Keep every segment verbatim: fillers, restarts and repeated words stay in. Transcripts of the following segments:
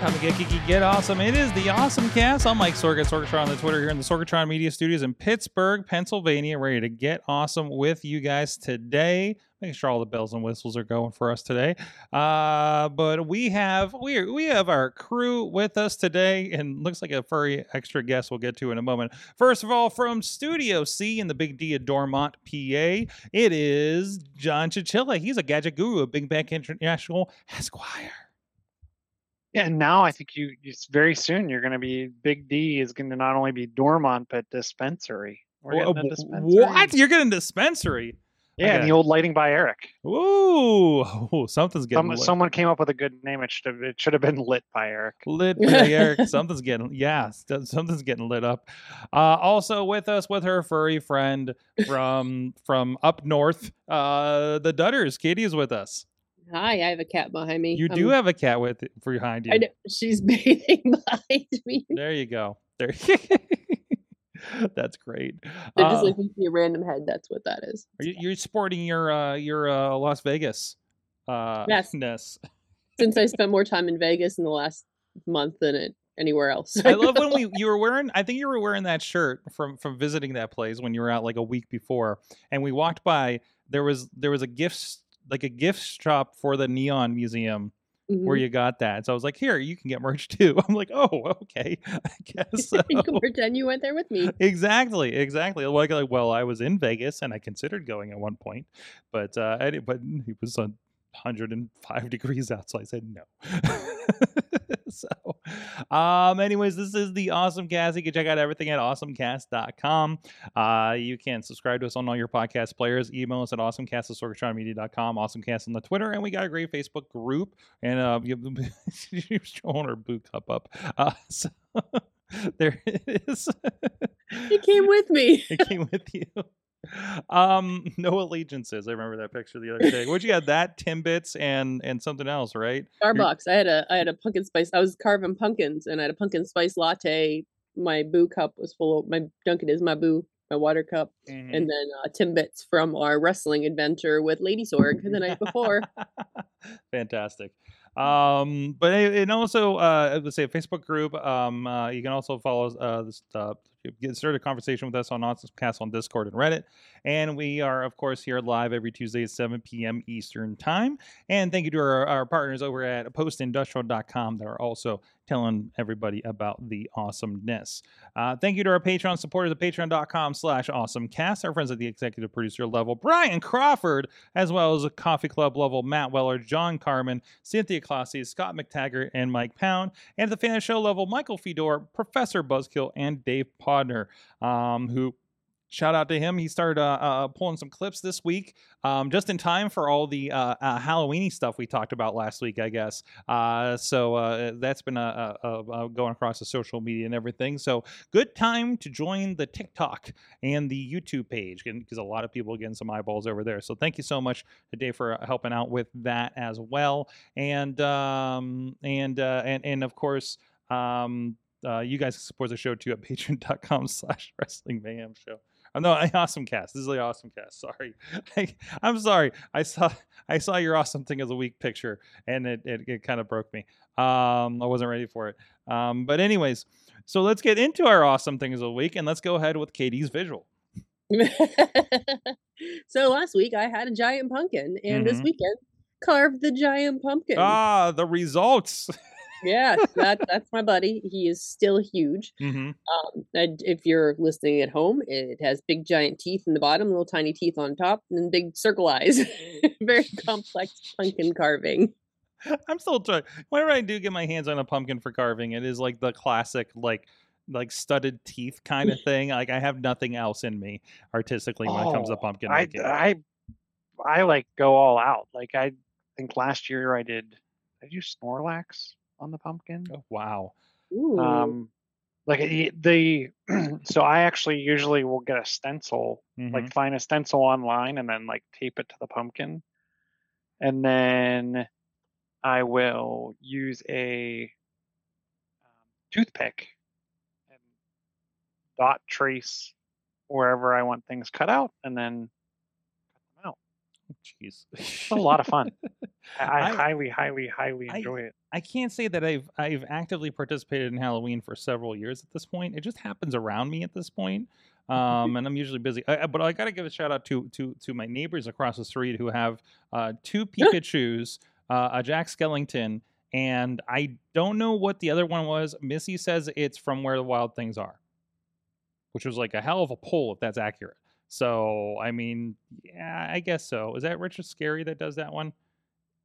Time to get geeky, get awesome. It is the Awesome Cast. I'm Mike Sorg at Sorgatron on the Twitter here in the Sorgatron Media Studios in Pittsburgh, Pennsylvania, ready to get awesome with you guys today. Making sure all the bells and whistles are going for us today. Uh, but we have we are, we have our crew with us today, and looks like a furry extra guest we'll get to in a moment. First of all, from Studio C in the Big D of Dormont, P A, it is John Chichilla. He's a gadget guru of Big Bang International Esquire. Yeah, and now I think you very soon you're going to be, Big D is going to not only be Dormont, but dispensary. We're getting a dispensary. What? You're getting a dispensary? Yeah, and the old lighting by Eric. Ooh, ooh something's getting Some, lit. Someone came up with a good name. It should have, it should have been Lit by Eric. Lit by Eric. Something's getting, yeah, something's getting lit up. Uh, also with us, with her furry friend from from up north, uh, the Dutters. Katie is with us. Hi, I have a cat behind me. You um, do have a cat with behind you. I know, she's bathing behind me. There you go. There you go. That's great. They're just uh, like a random head. That's what that is. Are you, you're sporting your uh, your uh, Las Vegas. Uh, yes. Since I spent more time in Vegas in the last month than it, anywhere else. I love when we you were wearing. I think you were wearing that shirt from from visiting that place when you were out like a week before, and we walked by. There was there was a gift like a gift shop for the Neon Museum. Mm-hmm. Where you got that. So I was like, here, you can get merch too. I'm like, oh, okay. I guess so. You can pretend you went there with me. Exactly. Exactly. Like, like, well, I was in Vegas and I considered going at one point, but uh, I did, but it was one hundred five degrees out. So I said, no. So, um, anyways, this is the Awesome Cast. You can check out everything at awesome cast dot com. Uh, you can subscribe to us on all your podcast players. Email us at awesomecast at sorgatron media dot com, awesomecast on the Twitter, and we got a great Facebook group. And uh, you're showing our boot cup up. Uh, so there it is. It came with me. It came with you. Um, no allegiances. I remember that picture the other day. What you had that Timbits and and something else, right? Starbucks. You're... I had a I had a pumpkin spice. I was carving pumpkins and I had a pumpkin spice latte. My boo cup was full of my Dunkin' is my boo, my water cup, mm-hmm. and then uh, Timbits from our wrestling adventure with Lady Sorg the night before. Fantastic. Um, but and also uh, let's say a Facebook group. Um, uh, you can also follow uh this uh. Get started a conversation with us on Awesomecast on Discord and Reddit. And we are, of course, here live every Tuesday at seven p.m. Eastern Time. And thank you to our, our partners over at post industrial dot com that are also telling everybody about the awesomeness. Uh, thank you to our Patreon supporters at patreon.com slash awesomecast, our friends at the executive producer level, Brian Crawford, as well as a coffee club level, Matt Weller, John Carman, Cynthia Classi, Scott McTaggart, and Mike Pound. And at the fan show level, Michael Fedor, Professor Buzzkill, and Dave Parker. Um, who, shout out to him, he started uh, uh, pulling some clips this week um, just in time for all the uh, uh, Halloweeny stuff we talked about last week, I guess. Uh, so uh, that's been uh, uh, uh, going across the social media and everything. So good time to join the TikTok and the YouTube page because a lot of people are getting some eyeballs over there. So thank you so much today for helping out with that as well. And um, and, uh, and and of course. Um, Uh, you guys can support the show too at patreon.com slash wrestling mayhem show. Oh, no, Awesome Cast. This is the Awesome Cast. Sorry. I, I'm sorry. I saw I saw your awesome thing as a week picture and it, it, it kind of broke me. Um, I wasn't ready for it. Um, but anyways, so let's get into our awesome things of the week and let's go ahead with Katie's visual. So last week I had a giant pumpkin and mm-hmm. this weekend carved the giant pumpkin. Ah, the results. Yeah, that, that's my buddy. He is still huge. Mm-hmm. Um, if you're listening at home, it has big giant teeth in the bottom, little tiny teeth on top, and big circle eyes. Very complex pumpkin carving. I'm still trying. Whenever I do get my hands on a pumpkin for carving, it is like the classic, like, like studded teeth kind of thing. Like I have nothing else in me artistically when oh, it comes to pumpkin making. I, I I like go all out. Like I think last year I did. Did I do Snorlax? on the pumpkin. Oh, wow. Ooh. Um, like the so I actually usually will get a stencil, mm-hmm. like find a stencil online and then like tape it to the pumpkin, and then I will use a um, toothpick and dot trace wherever I want things cut out, and then cut them out. Jeez, it's a lot of fun. I, I, I highly, highly, highly enjoy I, it. I can't say that I've I've actively participated in Halloween for several years at this point. It just happens around me at this point, um, and I'm usually busy. I, but I got to give a shout out to to to my neighbors across the street who have uh, two Pikachus, uh, a Jack Skellington, and I don't know what the other one was. Missy says it's from Where the Wild Things Are, which was like a hell of a pull if that's accurate. So I mean, yeah, I guess so. Is that Richard Scarry that does that one?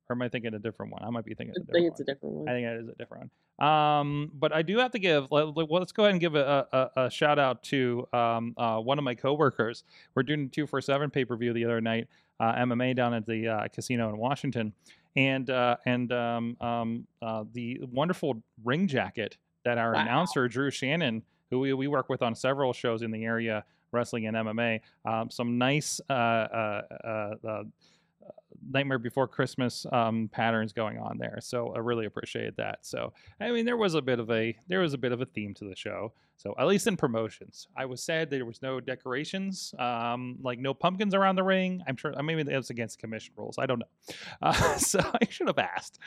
Or am I thinking a different one? I might be thinking a different one. I think it's a different one. I think it is a different one. Um, but I do have to give, well, let's go ahead and give a, a, a shout out to um, uh, one of my coworkers. We're doing a two forty-seven pay-per-view the other night, uh, M M A down at the uh, casino in Washington. And uh, and um, um, uh, the wonderful ring jacket that our wow. announcer, Drew Shannon, who we, we work with on several shows in the area, wrestling and M M A, um, some nice... Uh, uh, uh, uh, Nightmare Before Christmas um, patterns going on there, so I really appreciate that. So I mean, there was a bit of a there was a bit of a theme to the show. So at least in promotions, I was sad there was no decorations, um, like no pumpkins around the ring. I'm sure, I mean, that's against commission rules. I don't know. Uh, so I should have asked.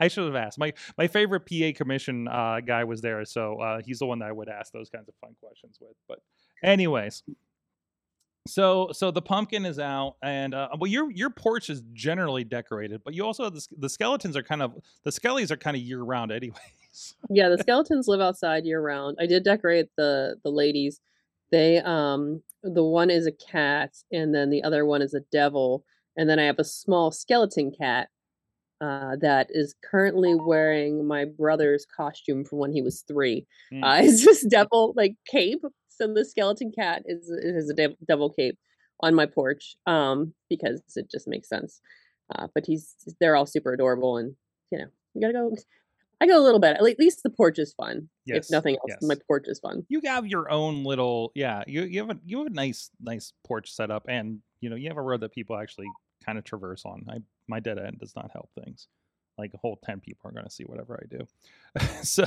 I should have asked. My my favorite P A commission uh, guy was there, so uh, he's the one that I would ask those kinds of fun questions with. But anyways. So, so the pumpkin is out, and uh, well, your your porch is generally decorated, but you also have the, the skeletons are kind of the skellies are kind of year round, anyways. Yeah, the skeletons live outside year round. I did decorate the the ladies. They um the one is a cat, and then the other one is a devil, and then I have a small skeleton cat uh, that is currently wearing my brother's costume from when he was three. Mm. Uh, it's this devil like cape. So the skeleton cat is is a devil cape on my porch um, because it just makes sense. Uh, but he's they're all super adorable, and you know you gotta go. I go a little bit. At least the porch is fun. Yes, if nothing else, yes. My porch is fun. You have your own little yeah. You you have a you have a nice nice porch set up, and you know you have a road that people actually kind of traverse on. I my dead end does not help things. Like a whole ten people are going to see whatever I do. So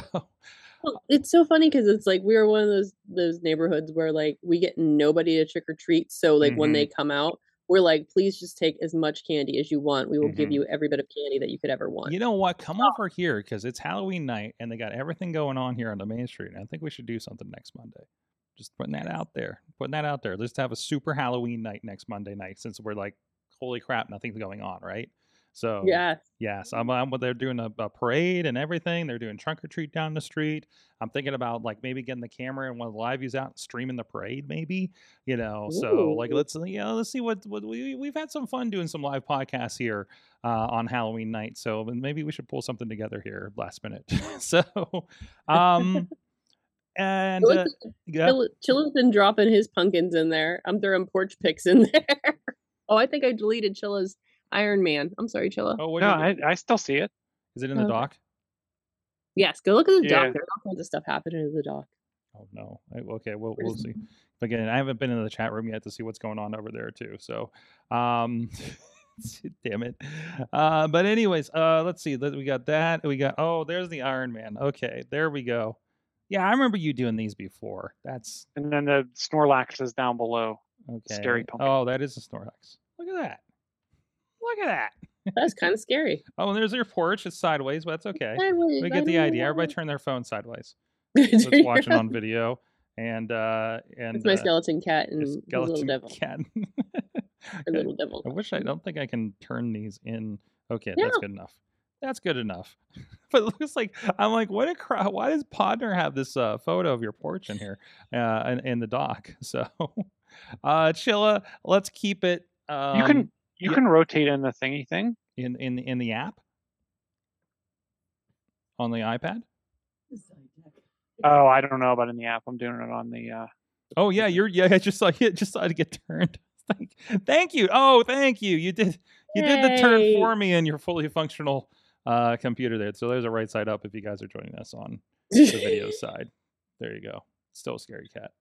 well, it's so funny because it's like we are one of those those neighborhoods where like we get nobody to trick or treat. So like mm-hmm. when they come out, we're like, please just take as much candy as you want. We will mm-hmm. give you every bit of candy that you could ever want. You know what? Come oh. over here because it's Halloween night and they got everything going on here on the main street. And I think we should do something next Monday. Just putting that out there. Putting that out there. Let's have a super Halloween night next Monday night since we're like, holy crap, nothing's going on, right? So yes, yes. I'm, I'm. They're doing a, a parade and everything. They're doing trunk or treat down the street. I'm thinking about like maybe getting the camera and one of the live views out, and streaming the parade, maybe. You know, Ooh. so like let's you know let's see what, what we we've had some fun doing some live podcasts here uh, on Halloween night. So maybe we should pull something together here last minute. so, um, and uh, Chilla's been dropping his pumpkins in there. I'm throwing porch picks in there. oh, I think I deleted Chilla's. Iron Man. I'm sorry, Chilla. Oh, no, I, I still see it. Is it in the oh. dock? Yes, go look at the yeah. dock. There's all kinds of stuff happening in the dock. Oh, no. Okay, we'll, we'll see. Again, I haven't been in the chat room yet to see what's going on over there, too. So, um, damn it. Uh, but anyways, uh, let's see. We got that. We got, oh, there's the Iron Man. Okay, there we go. Yeah, I remember you doing these before. That's And then the Snorlax is down below. Okay. Scary pumpkin. Oh, that is a Snorlax. Look at that. Look at that. That's kind of scary. Oh, and there's your porch. It's sideways, but that's okay. Sideways, we get the idea. Everybody turn their phone sideways. Let's watch it on video. And uh and it's my uh, skeleton cat and skeleton little devil. Cat. little devil. I wish I don't think I can turn these in. Okay, no. That's good enough. That's good enough. But it looks like I'm like, what a crowd. Why does Podner have this uh, photo of your porch in here uh in, in the dock? So uh Chilla, let's keep it. Um, you can. You yeah. can rotate in the thingy thing in in in the app on the iPad. Oh, I don't know about in the app. I'm doing it on the. Uh... Oh yeah, you're yeah. I just saw it. Just saw it get turned. Thank, thank you. Oh, thank you. You did you Yay. did the turn for me in your fully functional uh, computer there. So there's a right side up if you guys are joining us on the video side. There you go. Still scary cat.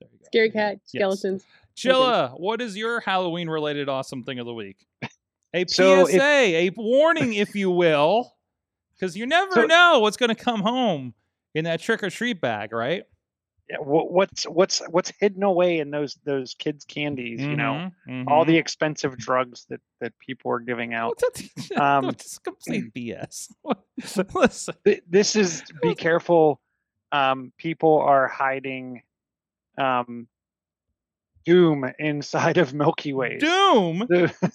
There you go. Scary cat, skeletons. Yes. Chilla, what is your Halloween-related awesome thing of the week? A so P S A, if, a warning, if you will, because you never so, know what's going to come home in that trick or treat bag, right? Yeah, what's what's what's hidden away in those those kids' candies? Mm-hmm, you know, mm-hmm. all the expensive drugs that that people are giving out. What's that, um, that's complete B S. Listen, this is be careful. Um, people are hiding. Um, Doom inside of Milky Way. Doom. The,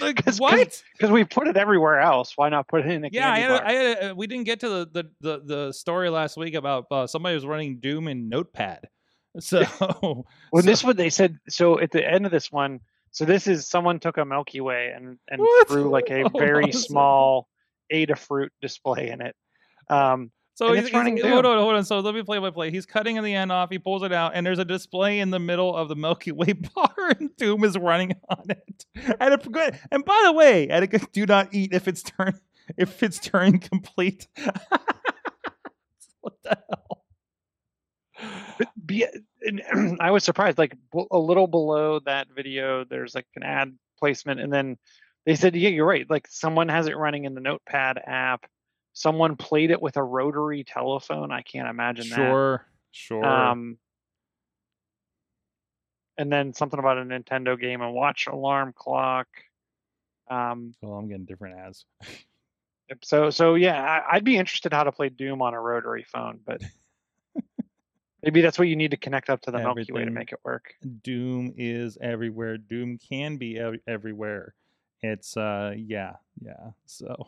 like Cause, what? Because we put it everywhere else. Why not put it in a yeah, candy I had bar? A, I had a, we didn't get to the the, the, the story last week about uh, somebody was running Doom in Notepad. So well, so. This one they said. So at the end of this one, so this is someone took a Milky Way and and what? threw like a oh, very awesome. small Adafruit display in it. Um, So he's, he's, hold on, hold on. So let me play by play. He's cutting in the end off. He pulls it out, and there's a display in the middle of the Milky Way bar, and Doom is running on it. And a good. And by the way, at a good, do not eat if it's turn if it's turn complete. What the hell? But be, and I was surprised. Like a little below that video, there's like an ad placement, and then they said, "Yeah, you're right. Like someone has it running in the Notepad app." Someone played it with a rotary telephone. I can't imagine that. Sure, sure. Um, and then something about a Nintendo game and watch alarm clock. Um, well, I'm getting different ads. So, so yeah, I, I'd be interested how to play Doom on a rotary phone, but maybe that's what you need to connect up to the Everything. Milky Way to make it work. Doom is everywhere. Doom can be ev- everywhere. It's uh, yeah, yeah. So.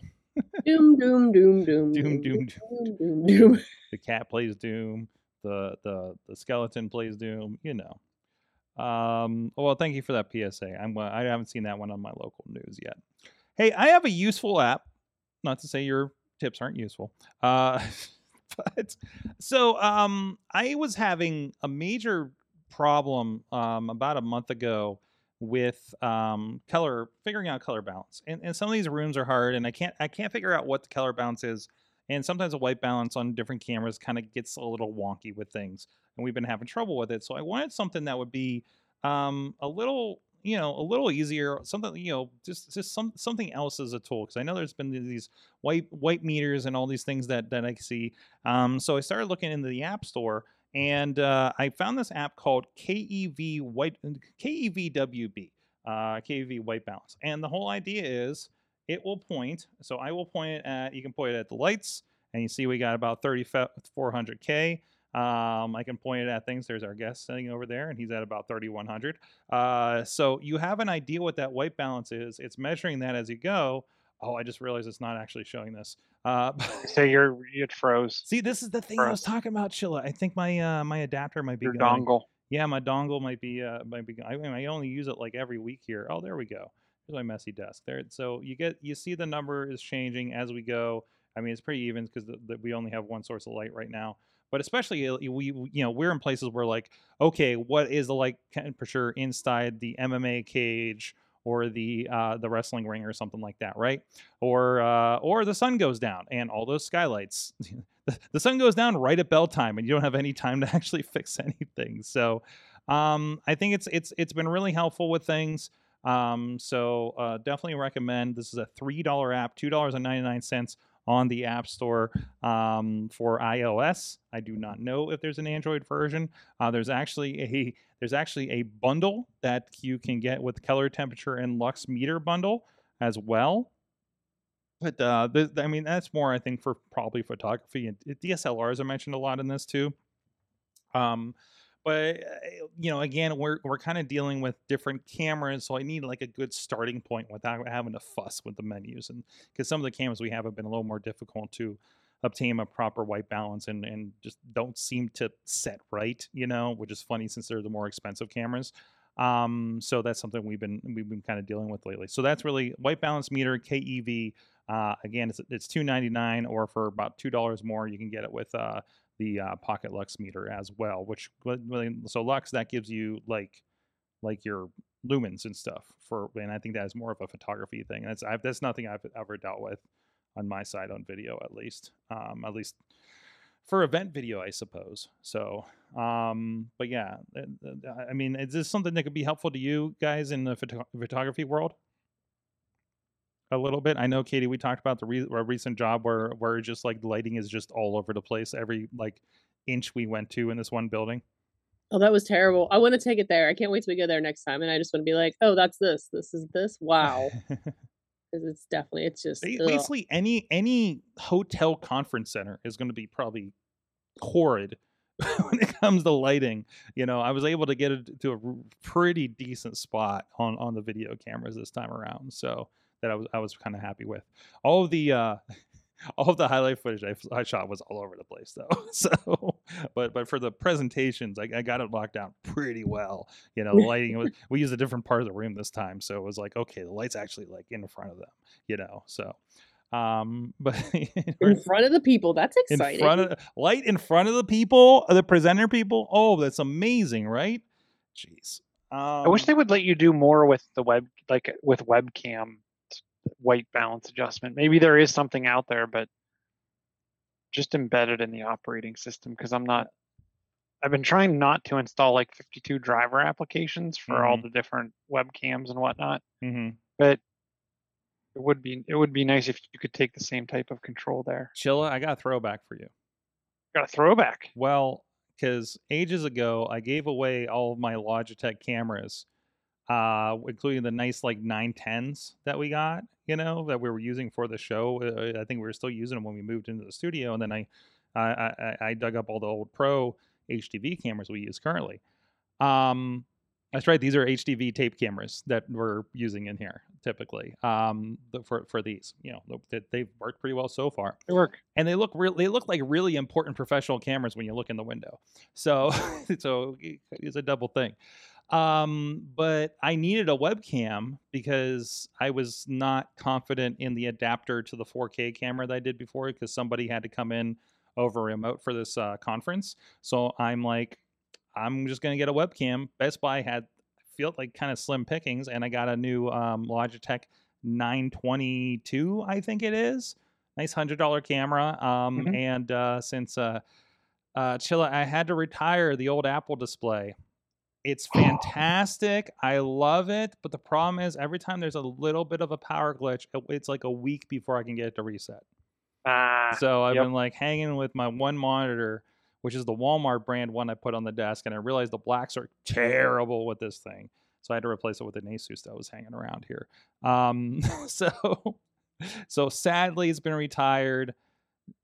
Doom, doom, doom, doom, doom, doom, doom, doom, doom, doom. The cat plays Doom. The the the skeleton plays Doom. You know. Um. Well, thank you for that P S A. I'm. I haven't seen that one on my local news yet. Hey, I have a useful app. Not to say your tips aren't useful. Uh, but so um, I was having a major problem um about a month ago. With um color, figuring out color balance, and and some of these rooms are hard, and I can't I can't figure out what the color balance is, and sometimes the white balance on different cameras kind of gets a little wonky with things, and we've been having trouble with it. So I wanted something that would be um a little you know a little easier, something you know just just some something else as a tool, because I know there's been these white white meters and all these things that that I see. Um, so I started looking into the App Store. And uh, I found this app called K E V White K E V W B, uh, K E V White Balance. And the whole idea is it will point. So I will point it at, you can point it at the lights, and you see we got about thirty-four hundred K. Um, I can point it at things. There's our guest sitting over there, and he's at about thirty-one hundred. Uh, so you have an idea what that white balance is. It's measuring that as you go. Oh, I just realized it's not actually showing this. Uh, so you're it froze. See, this is the thing froze. I was talking about, Chilla. I think my uh, my adapter might be your going. dongle. Yeah, my dongle might be uh, might be. Going. I mean, I only use it like every week here. Oh, there we go. Here's my messy desk. There. So you get you see the number is changing as we go. I mean, it's pretty even because we only have one source of light right now. But especially we you know we're in places where like okay, what is the light temperature inside the M M A cage? Or the uh, the wrestling ring, or something like that, right? Or uh, or the sun goes down, and all those skylights. The sun goes down right at bell time, and you don't have any time to actually fix anything. So, um, I think it's it's it's been really helpful with things. Um, so uh, definitely recommend. This is a three dollar app, two dollars and ninety nine cents on the App Store um, for iOS. I do not know if there's an Android version. Uh, there's actually a there's actually a bundle that you can get with color, temperature, and lux meter bundle as well. But uh, th- I mean that's more I think for probably photography, and D S L Rs are mentioned a lot in this too. Um, but you know again we're we're kind of dealing with different cameras, so I need like a good starting point without having to fuss with the menus, and because some of the cameras we have have been a little more difficult to obtain a proper white balance and and just don't seem to set right, you know, which is funny since they're the more expensive cameras. Um, so that's something we've been we've been kind of dealing with lately. So that's really white balance meter K E V. Uh, again, it's it's two ninety-nine, or for about two dollars more, you can get it with. Uh, the uh, Pocket Lux meter as well, which so Lux that gives you like like your lumens and stuff for, and I think that is more of a photography thing. That's I've, that's nothing I've ever dealt with on my side on video, at least, um, at least for event video, I suppose. So, um, but yeah, I mean, is this something that could be helpful to you guys in the photo photography world? A little bit. I know, Katie, we talked about the re our recent job where where just like lighting is just all over the place. Every like inch we went to in this one building. Oh, that was terrible. I want to take it there. I can't wait till we go there next time. And I just want to be like, oh, that's this. This is this. Wow. It's definitely, it's just basically ugh. any any hotel conference center is going to be probably horrid when it comes to lighting. You know, I was able to get it to a pretty decent spot on on the video cameras this time around. So that I was I was kind of happy with. All of the uh, all of the highlight footage I, I shot was all over the place though. So, but but for the presentations, I, I got it locked down pretty well. You know, the lighting was, we used a different part of the room this time, so it was like okay, the light's actually like in front of them. You know, so um, but in front of the people, that's exciting. In front of light, in front of the people, the presenter people. Oh, that's amazing, right? Jeez, um, I wish they would let you do more with the web, like with webcam. White balance adjustment. Maybe there is something out there, but just embedded in the operating system, because I'm not I've been trying not to install like fifty-two driver applications for mm-hmm. all the different webcams and whatnot. Mm-hmm. But it would be it would be nice if you could take the same type of control there. Chilla, I got a throwback for you. Got a throwback? Well, because ages ago I gave away all of my Logitech cameras, uh including the nice like nine tens that we got, you know, that we were using for the show. I think we were still using them when we moved into the studio, and then I I I, I dug up all the old Pro H D V cameras we use currently. Um that's right, these are H D V tape cameras that we're using in here typically. Um for for these, you know, that they've worked pretty well so far. They work. And they look real they look like really important professional cameras when you look in the window. So so it's a double thing. Um, but I needed a webcam because I was not confident in the adapter to the four K camera that I did before, because somebody had to come in over remote for this uh, conference. So I'm like, I'm just going to get a webcam. Best Buy had, felt like kind of slim pickings, and I got a new um, Logitech nine twenty-two, I think it is. Nice one hundred dollar camera. Um, mm-hmm. And uh, since uh, uh, Chilla, I had to retire the old Apple display. It's fantastic. I love it. But the problem is every time there's a little bit of a power glitch, it's like a week before I can get it to reset. Uh, so I've yep. been like hanging with my one monitor, which is the Walmart brand one I put on the desk. And I realized the blacks are terrible with this thing. So I had to replace it with an Asus that was hanging around here. Um, so, so sadly, it's been retired.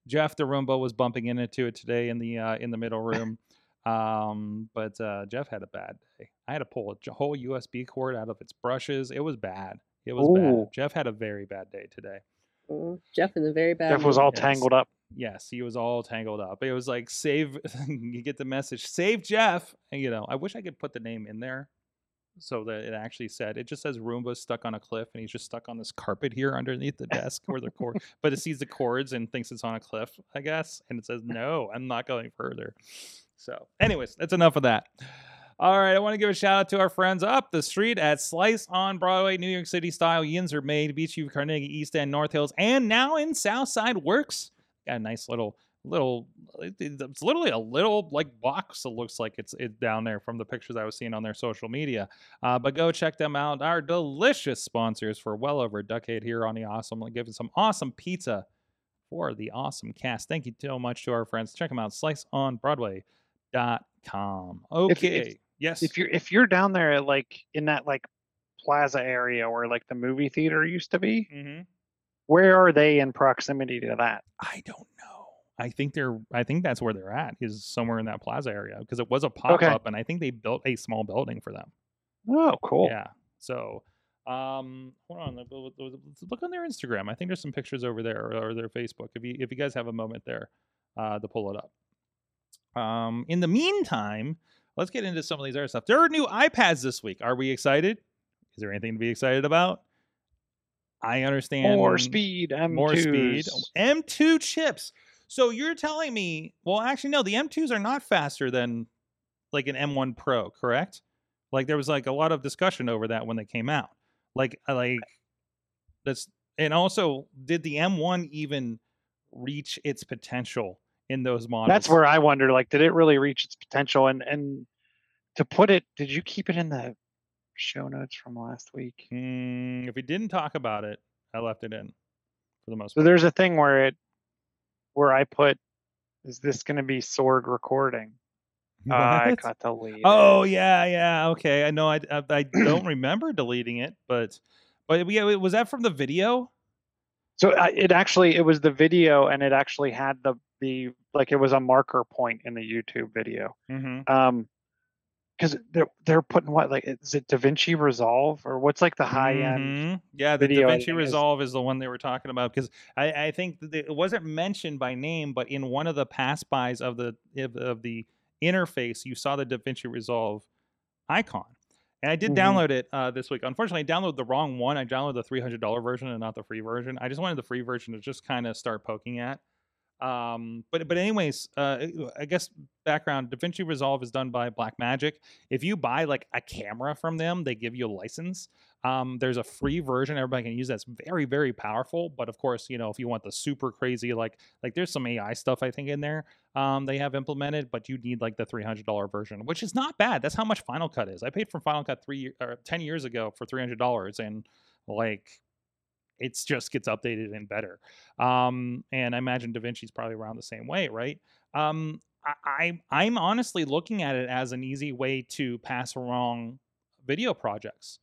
Jeff the Roomba was bumping into it today in the uh, in the middle room. Um, but uh, Jeff had a bad day. I had to pull a whole U S B cord out of its brushes. It was bad. It was Ooh. bad. Jeff had a very bad day today. Ooh, Jeff is a very bad. Jeff was all yes. tangled up. Yes, he was all tangled up. It was like save. You get the message, save Jeff. And you know, I wish I could put the name in there so that it actually said. It just says Roomba stuck on a cliff, and he's just stuck on this carpet here underneath the desk where the cord. But it sees the cords and thinks it's on a cliff, I guess, and it says no, I'm not going further. So anyways, that's enough of that. All right. I want to give a shout out to our friends up the street at Slice on Broadway, New York City style. Yins are made. Beachview, Carnegie, East End, North Hills, and now in Southside Works. Got a nice little, little, it's literally a little like box. It looks like it's it down there from the pictures I was seeing on their social media. Uh, but go check them out. Our delicious sponsors for well over a decade here on the Awesome. Like giving some awesome pizza for the awesome cast. Thank you so much to our friends. Check them out. Slice on Broadway. Dot com. Okay. If, if, yes. If you're if you're down there at like in that like plaza area where like the movie theater used to be, mm-hmm. where are they in proximity to that? I don't know. I think they're. I think that's where they're at. Is somewhere in that plaza area because it was a pop up, okay. and I think they built a small building for them. Oh, cool. Yeah. So, um, hold on. Look on their Instagram. I think there's some pictures over there or, or their Facebook. If you if you guys have a moment there, uh, to pull it up. Um, in the meantime, let's get into some of these other stuff. There are new iPads this week. Are we excited? Is there anything to be excited about? I understand. More speed. M twos. More speed. M two chips. So you're telling me, well, actually, no, the M twos are not faster than like an M one Pro, correct? Like there was like a lot of discussion over that when they came out. Like, like that's And also, did the M one even reach its potential in those models? That's where I wonder, like, did it really reach its potential? And and to put it, did you keep it in the show notes from last week? Mm, if we didn't talk about it, I left it in for the most part. So there's a thing where it, where I put, is this going to be sword recording? Uh, I got deleted. Oh yeah, yeah. Okay, I know. I I, I don't remember deleting it, but but yeah, was that from the video? So uh, it actually it was the video, and it actually had the the like it was a marker point in the YouTube video. Mm-hmm. Um, because they're they're putting what like is it DaVinci Resolve or what's like the high end? Mm-hmm. Yeah, the DaVinci Resolve is... is the one they were talking about, because I I think that it wasn't mentioned by name, but in one of the pass bys of the of the interface, you saw the DaVinci Resolve icon, and I did mm-hmm. download it uh, this week. Unfortunately, I downloaded the wrong one. I downloaded the three hundred dollars version and not the free version. I just wanted the free version to just kind of start poking at. Um, but but anyways, uh, I guess background: DaVinci Resolve is done by Blackmagic. If you buy like a camera from them, they give you a license. Um, there's a free version everybody can use that's very, very powerful. But of course, you know, if you want the super crazy, like like there's some A I stuff I think in there um, they have implemented, but you need like the three hundred dollars version, which is not bad. That's how much Final Cut is. I paid for Final Cut three or ten years ago for three hundred dollars, and like it just gets updated and better. Um, and I imagine DaVinci's probably around the same way, right? Um, I, I I'm honestly looking at it as an easy way to pass along video projects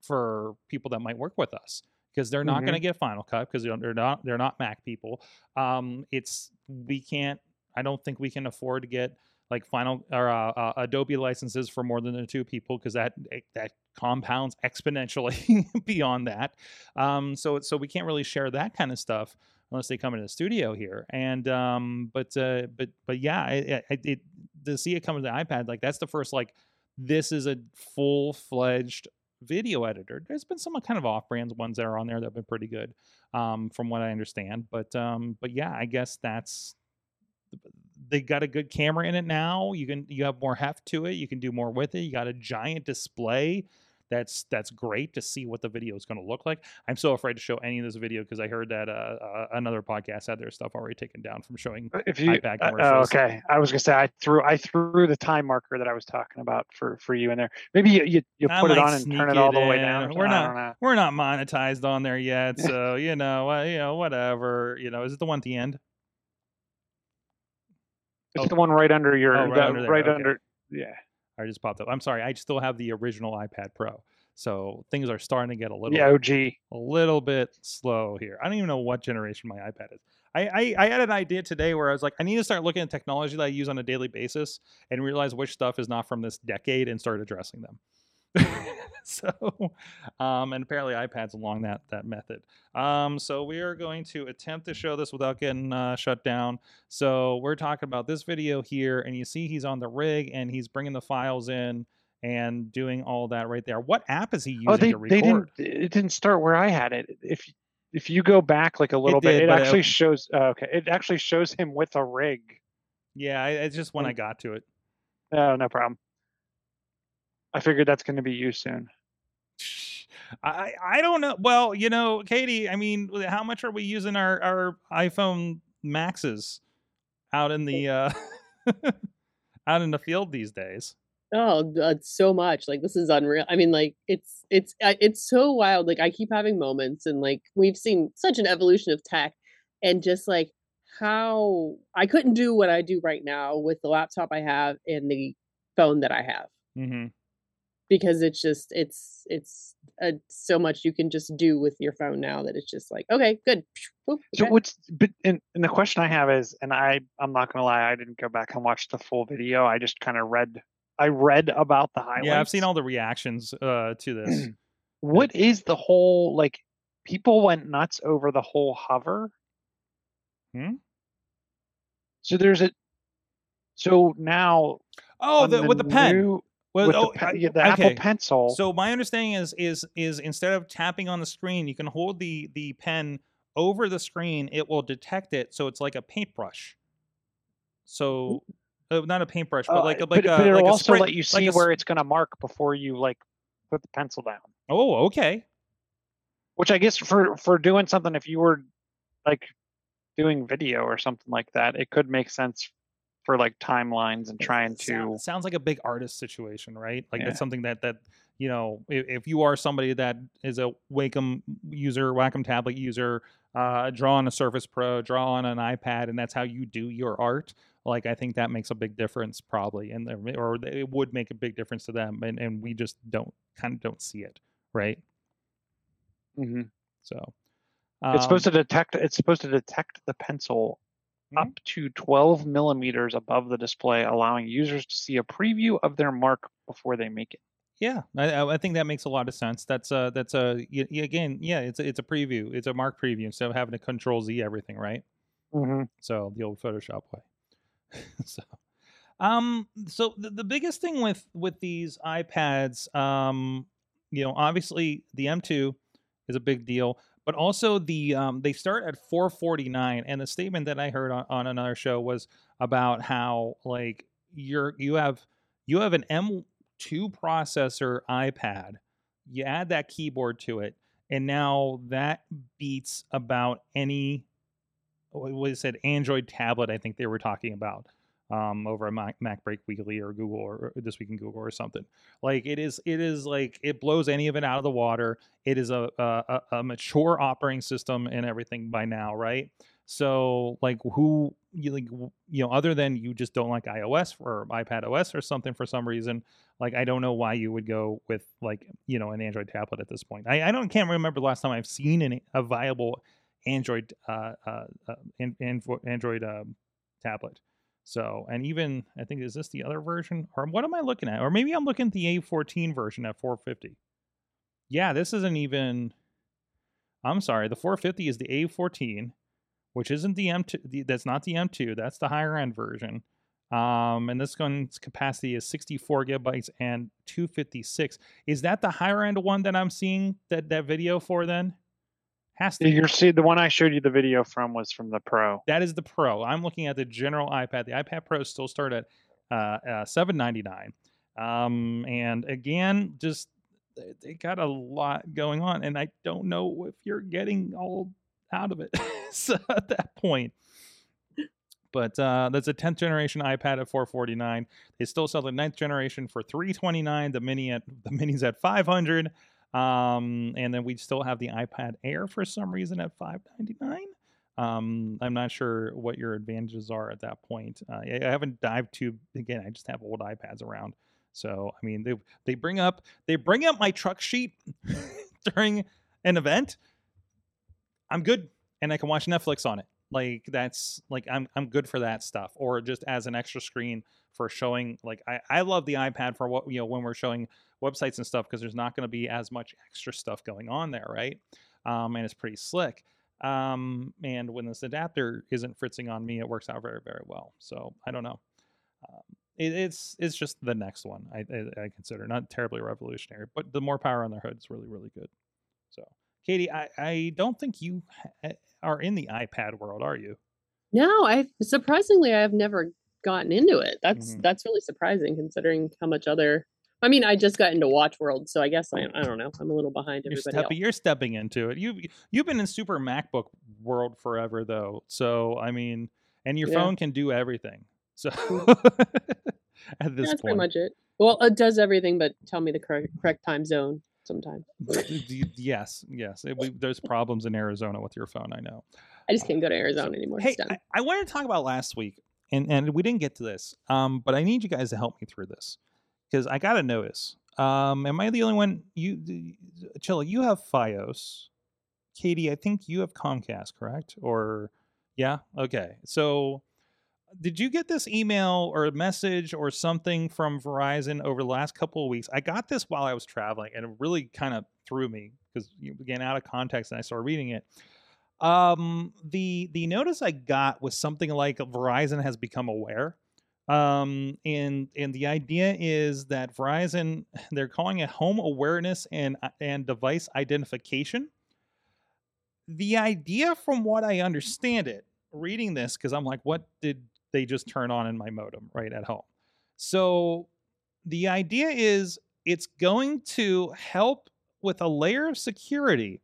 for people that might work with us, because they're not mm-hmm. going to get Final Cut, because they're not they're not Mac people. Um, it's we can't. I don't think we can afford to get like Final or uh, uh, Adobe licenses for more than two people, because that that compounds exponentially beyond that. Um, so so we can't really share that kind of stuff unless they come into the studio here. And um, but uh, but but yeah, it, it, it, to see it come to the iPad, like that's the first like this is a full fledged video editor. There's been some kind of off-brands ones that are on there that have been pretty good, um, from what I understand. But um, but yeah, I guess that's they got a good camera in it now. You can you have more heft to it. You can do more with it. You got a giant display. That's that's great to see what the video is going to look like. I'm so afraid to show any of this video because I heard that uh, uh, another podcast had their stuff already taken down from showing if you, iPad commercials. Uh, okay, I was gonna say I threw I threw the time marker that I was talking about for, for you in there. Maybe you you, you put it on and turn it, it all the in. way down. We're not we're not monetized on there yet, so you know uh, you know whatever you know. Is it the one at the end? It's oh. the one right under your oh, right, the, under, right okay. under yeah. I just popped up. I'm sorry. I still have the original iPad Pro. So things are starting to get a little yeah, O G. a little bit slow here. I don't even know what generation my iPad is. I, I, I had an idea today where I was like, I need to start looking at technology that I use on a daily basis and realize which stuff is not from this decade and start addressing them. So, um, and apparently iPads along that that method. Um, so we are going to attempt to show this without getting uh, shut down. So we're talking about this video here, and you see he's on the rig and he's bringing the files in and doing all that right there. What app is he using oh, they, to record? They didn't, it didn't start where I had it. If if you go back like a little it bit, did, it actually it, shows. Uh, okay, it actually shows him with a rig. Yeah, it's just when I got to it. Oh, no problem. I figured that's going to be you soon. I I don't know. Well, you know, Katie, I mean, how much are we using our, our iPhone Maxes out in the uh, out in the field these days? Oh, uh, so much. Like, this is unreal. I mean, like, it's it's it's so wild. Like, I keep having moments, and like we've seen such an evolution of tech, and just like how I couldn't do what I do right now with the laptop I have and the phone that I have. Mm-hmm. Because it's just it's it's uh, so much you can just do with your phone now that it's just like, okay, good. Okay. So what's but and, and the question I have is, and I I'm not gonna lie, I didn't go back and watch the full video. I just kind of read I read about the highlights. Yeah, I've seen all the reactions uh, to this. What is the whole like? People went nuts over the whole hover. Hmm. So there's a. So now. Oh, the, the with the pen. New, Well, with oh, the, pe- the okay. Apple Pencil. So my understanding is is is instead of tapping on the screen, you can hold the the pen over the screen. It will detect it, so it's like a paintbrush. So, uh, not a paintbrush, but like uh, like but, a, but it'll like also a sprint, let you see like a, where it's going to mark before you like put the pencil down. Oh, okay. Which I guess for, for doing something, if you were like doing video or something like that, it could make sense for like timelines and trying to. Sounds like a big artist situation, right? Like yeah. that's something that that you know, if, if you are somebody that is a Wacom user, Wacom tablet user, uh, draw on a Surface Pro, draw on an iPad, and that's how you do your art. Like, I think that makes a big difference probably, and or it would make a big difference to them, and, and we just don't kind of don't see it, right? Mm-hmm. So um, it's supposed to detect. It's supposed to detect the pencil mm-hmm. up to twelve millimeters above the display, allowing users to see a preview of their mark before they make it. Yeah, I, I think that makes a lot of sense. That's a, that's a again, yeah, it's a, it's a preview, it's a mark preview instead of having to Control Z everything, right? Mm-hmm. So the old Photoshop way. so um so the, the biggest thing with with these iPads, um you know, obviously the M two is a big deal, but also the um they start at four forty-nine, and the statement that I heard on, on another show was about how like you're you have you have an M two processor iPad, you add that keyboard to it, and now that beats about any what is it Android tablet I think they were talking about um over a Mac, Mac Break Weekly or Google or This Week in Google or something. Like it is it is like it blows any of it out of the water. It is a a, a mature operating system and everything by now, right? So like who you like you know other than you just don't like iOS or iPad O S or something for some reason, like I don't know why you would go with like you know an Android tablet at this point. I, I don't can't remember the last time I've seen an, a viable Android, uh, uh, uh, and, and Android um, tablet. So, and even I think is this the other version, or what am I looking at? Or maybe I'm looking at the A fourteen version at four fifty. Yeah, this isn't even. I'm sorry, the four fifty is the A fourteen, which isn't the M two. The, that's not the M two. That's the higher end version. Um, and this one's capacity is sixty-four gigabytes and two fifty-six. Is that the higher end one that I'm seeing that that video for then? Has to You're see the one I showed you the video from was from the Pro. That is the Pro. I'm looking at the general iPad. The iPad Pro still start at uh, uh, seven ninety-nine, um, and again, just they got a lot going on, and I don't know if you're getting all out of it at that point. But uh, that's a tenth generation iPad at four forty-nine. They still sell the ninth generation for three twenty-nine. The mini at the minis at five hundred. Um, and then we still have the iPad Air for some reason at five ninety-nine. Um, I'm not sure what your advantages are at that point. Uh, I haven't dived too again. I just have old iPads around. So, I mean, they, they bring up, they bring up my truck sheet during an event. I'm good. And I can watch Netflix on it. Like that's like, I'm, I'm good for that stuff. Or just as an extra screen for showing, like, I, I love the iPad for what, you know, when we're showing websites and stuff, because there's not going to be as much extra stuff going on there, right? Um, and it's pretty slick. Um, and when this adapter isn't fritzing on me, it works out very, very well. So I don't know. Um, it, it's it's just the next one I, I, I consider not terribly revolutionary, but the more power on their hood is really, really good. So Katie, I, I don't think you ha- are in the iPad world, are you? No, I surprisingly I've never gotten into it. That's mm-hmm. that's really surprising considering how much other. I mean, I just got into Watch World, so I guess I, I don't know. I'm a little behind everybody you're step- else. You're stepping into it. You you've been in Super MacBook world forever, though. So I mean, and your yeah. phone can do everything. So at this That's point, that's pretty much it. Well, it does everything, but tell me the correct, correct time zone sometimes. yes, yes. It, we, there's problems in Arizona with your phone. I know. I just can't go to Arizona anymore. Hey, I, I wanted to talk about last week, and and we didn't get to this, um, but I need you guys to help me through this. Because I got to notice. Um, am I the only one? You, Chilla, you have Fios. Katie, I think you have Comcast, correct? Or, yeah? Okay. So, did you get this email or message or something from Verizon over the last couple of weeks? I got this while I was traveling, and it really kind of threw me because you began out of context, and I started reading it. Um, the the notice I got was something like Verizon has become aware. Um, and, and the idea is that Verizon, they're calling it home awareness and, and device identification. The idea from what I understand it reading this, cause I'm like, what did they just turn on in my modem right at home? So the idea is it's going to help with a layer of security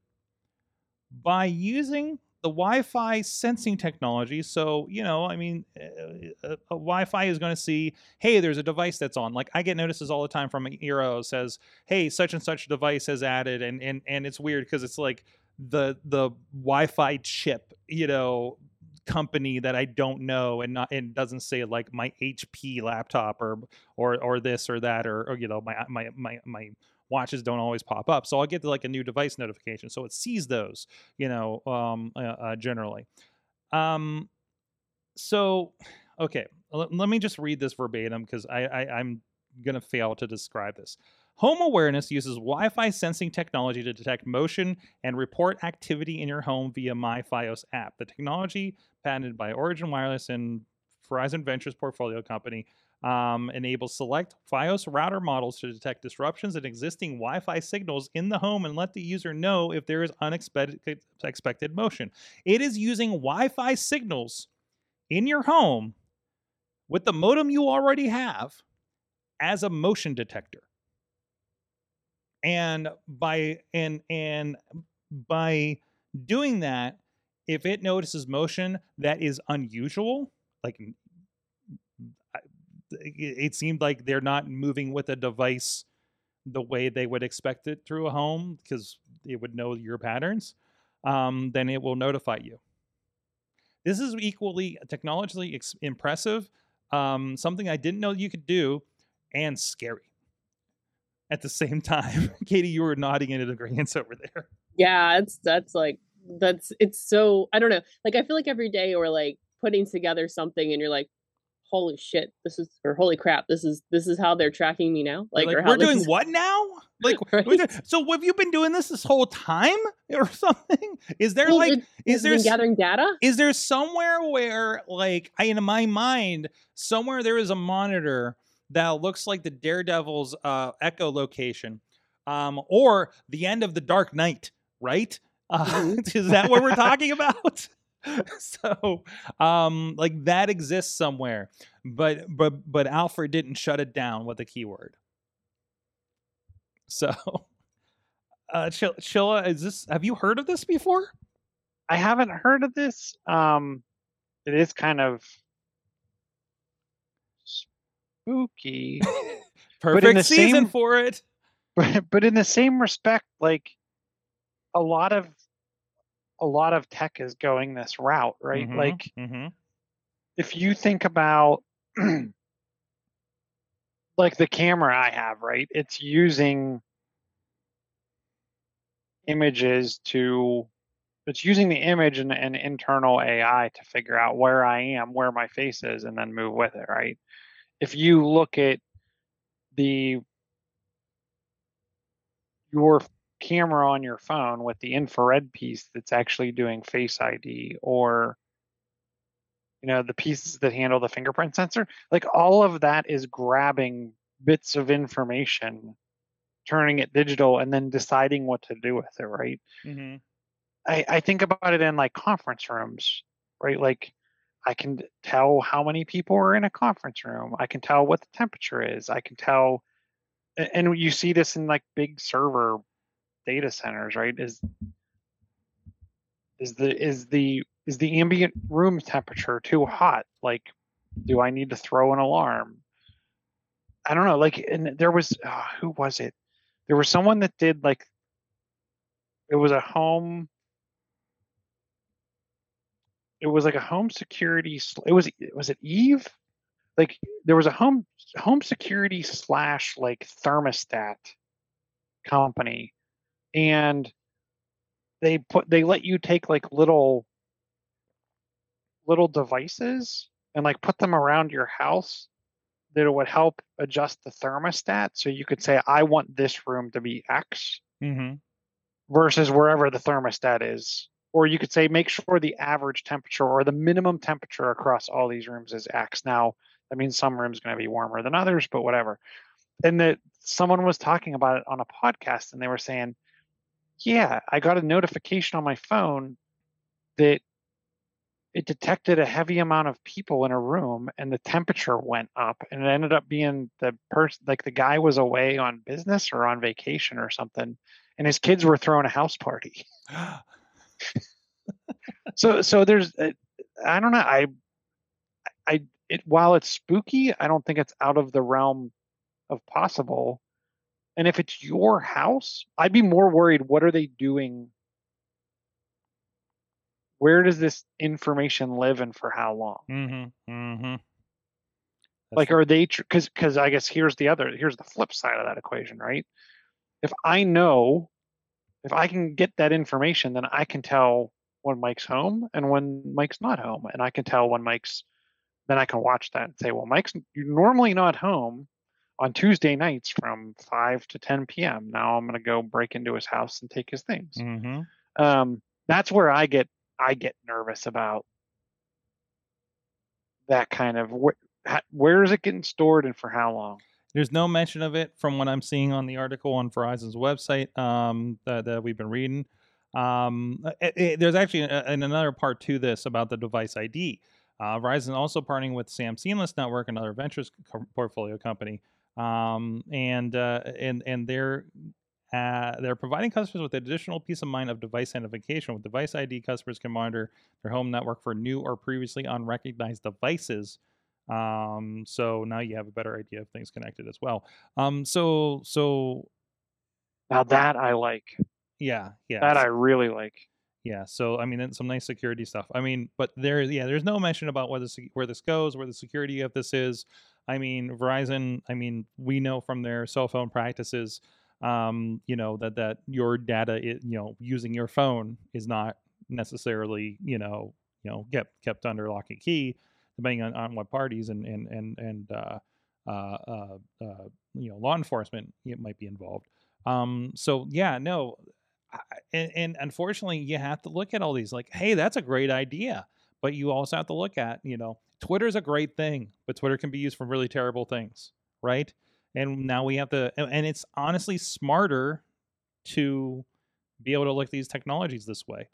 by using the Wi-Fi sensing technology. So, you know, I mean, a, a Wi-Fi is going to see, hey, there's a device that's on. Like, I get notices all the time from an Eero that says, hey, such and such device has added. And and and it's weird because it's like the the Wi-Fi chip, you know, company that I don't know, and not and doesn't say like my H P laptop or or or this or that or, or you know, my my my my watches don't always pop up, so I'll get like a new device notification, so it sees those, you know, um uh, uh, generally um so okay L- let me just read this verbatim because I, I I'm gonna fail to describe this. Home awareness uses Wi-Fi sensing technology to detect motion and report activity in your home via MyFios app. The technology, patented by Origin Wireless and Verizon Ventures portfolio company, um, enables select Fios router models to detect disruptions in existing Wi-Fi signals in the home and let the user know if there is unexpected expected motion. It is using Wi-Fi signals in your home with the modem you already have as a motion detector. And by and and by doing that, if it notices motion that is unusual, like it seemed like they're not moving with a device the way they would expect it through a home because it would know your patterns, um, then it will notify you. This is equally technologically ex- impressive, um, something I didn't know you could do, and scary. At the same time, Katie, you were nodding in agreement over there. Yeah, it's that's like that's it's so I don't know. Like I feel like every day we're like putting together something, and you're like, "Holy shit, this is," or "Holy crap, this is this is how they're tracking me now." Like, like or how we're doing is- what now? Like, right? doing, so have you been doing this this whole time or something? Is there well, like it, is there gathering data? Is there somewhere where like I in my mind somewhere there is a monitor that looks like the Daredevil's uh, echolocation, um, or the end of the Dark Knight, right? Uh, mm-hmm. Is that what we're talking about? So, um, like that exists somewhere, but but but Alfred didn't shut it down with a keyword. So, uh, Ch- Chilla, is this? Have you heard of this before? I haven't heard of this. Um, it is kind of spooky. Perfect season same, for it. But, but in the same respect, like a lot of a lot of tech is going this route, right? Mm-hmm, like mm-hmm. If you think about like the camera I have, right? It's using images to it's using the image and an internal A I to figure out where I am, where my face is, and then move with it, right? If you look at the your camera on your phone with the infrared piece that's actually doing Face I D, or you know the pieces that handle the fingerprint sensor, like all of that is grabbing bits of information, turning it digital, and then deciding what to do with it, right? Mm-hmm. I, I think about it in like conference rooms, right? Like I can tell how many people are in a conference room. I can tell what the temperature is. I can tell, and you see this in like big server data centers, right? Is is the is the is the ambient room temperature too hot? Like, do I need to throw an alarm? I don't know. Like, and there was oh, who was it? There was someone that did like it was a home. It was like a home security. It was was it Eve? Like there was a home home security slash like thermostat company, and they put they let you take like little little devices and like put them around your house that would help adjust the thermostat. So you could say, I want this room to be X mm-hmm. versus wherever the thermostat is. Or you could say, make sure the average temperature or the minimum temperature across all these rooms is X. Now, that means some rooms going to be warmer than others, but whatever. And that someone was talking about it on a podcast, and they were saying, yeah, I got a notification on my phone that it detected a heavy amount of people in a room, and the temperature went up, and it ended up being the person, like the guy was away on business or on vacation or something, and his kids were throwing a house party. So, so there's, I don't know. I, I, it, while it's spooky, I don't think it's out of the realm of possible. And if it's your house, I'd be more worried. What are they doing? Where does this information live and for how long? Mm-hmm. Mm-hmm. Like, are they, because, because I guess here's the other, here's the flip side of that equation, right? If I know, if I can get that information, then I can tell when Mike's home and when Mike's not home. And I can tell when Mike's, then I can watch that and say, well, Mike's normally not home on Tuesday nights from five to ten p.m. Now I'm going to go break into his house and take his things. Mm-hmm. Um, that's where I get, I get nervous about that kind of, wh- where is it getting stored and for how long? There's no mention of it from what I'm seeing on the article on Verizon's website um, that, that we've been reading. Um, it, it, there's actually a, an, another part to this about the device I D. Uh, Verizon also partnering with Sam Seamless Network, another ventures co- portfolio company, um, and uh, and and they're uh, they're providing customers with additional peace of mind of device identification. With device I D, customers can monitor their home network for new or previously unrecognized devices. Um, so now you have a better idea of things connected as well. Um, so so now that I like. Yeah, yeah. That I really like. Yeah, so I mean, it's some nice security stuff. I mean, but there, yeah, there's no mention about whether where this goes, where the security of this is. I mean, Verizon. I mean, we know from their cell phone practices, um, you know, that that your data, is, you know, using your phone is not necessarily, you know, you know, kept kept under lock and key, depending on, on what parties and and and and uh, uh, uh, uh, you know, law enforcement it might be involved. Um, so yeah, no. And, and unfortunately, you have to look at all these like, hey, that's a great idea. But you also have to look at, you know, Twitter's a great thing, but Twitter can be used for really terrible things. Right. And now we have to. And it's honestly smarter to be able to look at these technologies this way.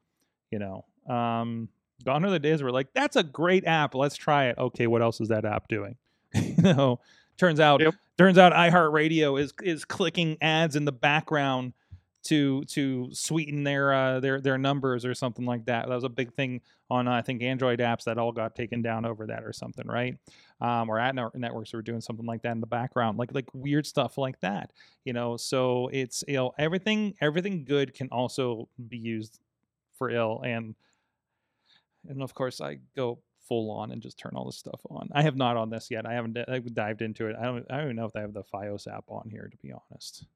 You know, um, gone are the days where like, that's a great app. Let's try it. OK, what else is that app doing? You know, turns out yep. turns out iHeartRadio is is clicking ads in the background to to sweeten their uh, their their numbers or something like that. That was a big thing on uh, I think Android apps that all got taken down over that or something, right? Um, or ad networks were doing something like that in the background, like like weird stuff like that, you know. So it's you know everything everything good can also be used for ill, and and of course I go full on and just turn all this stuff on. I have not on this yet. I haven't I dived into it. I don't I don't even know if I have the Fios app on here to be honest.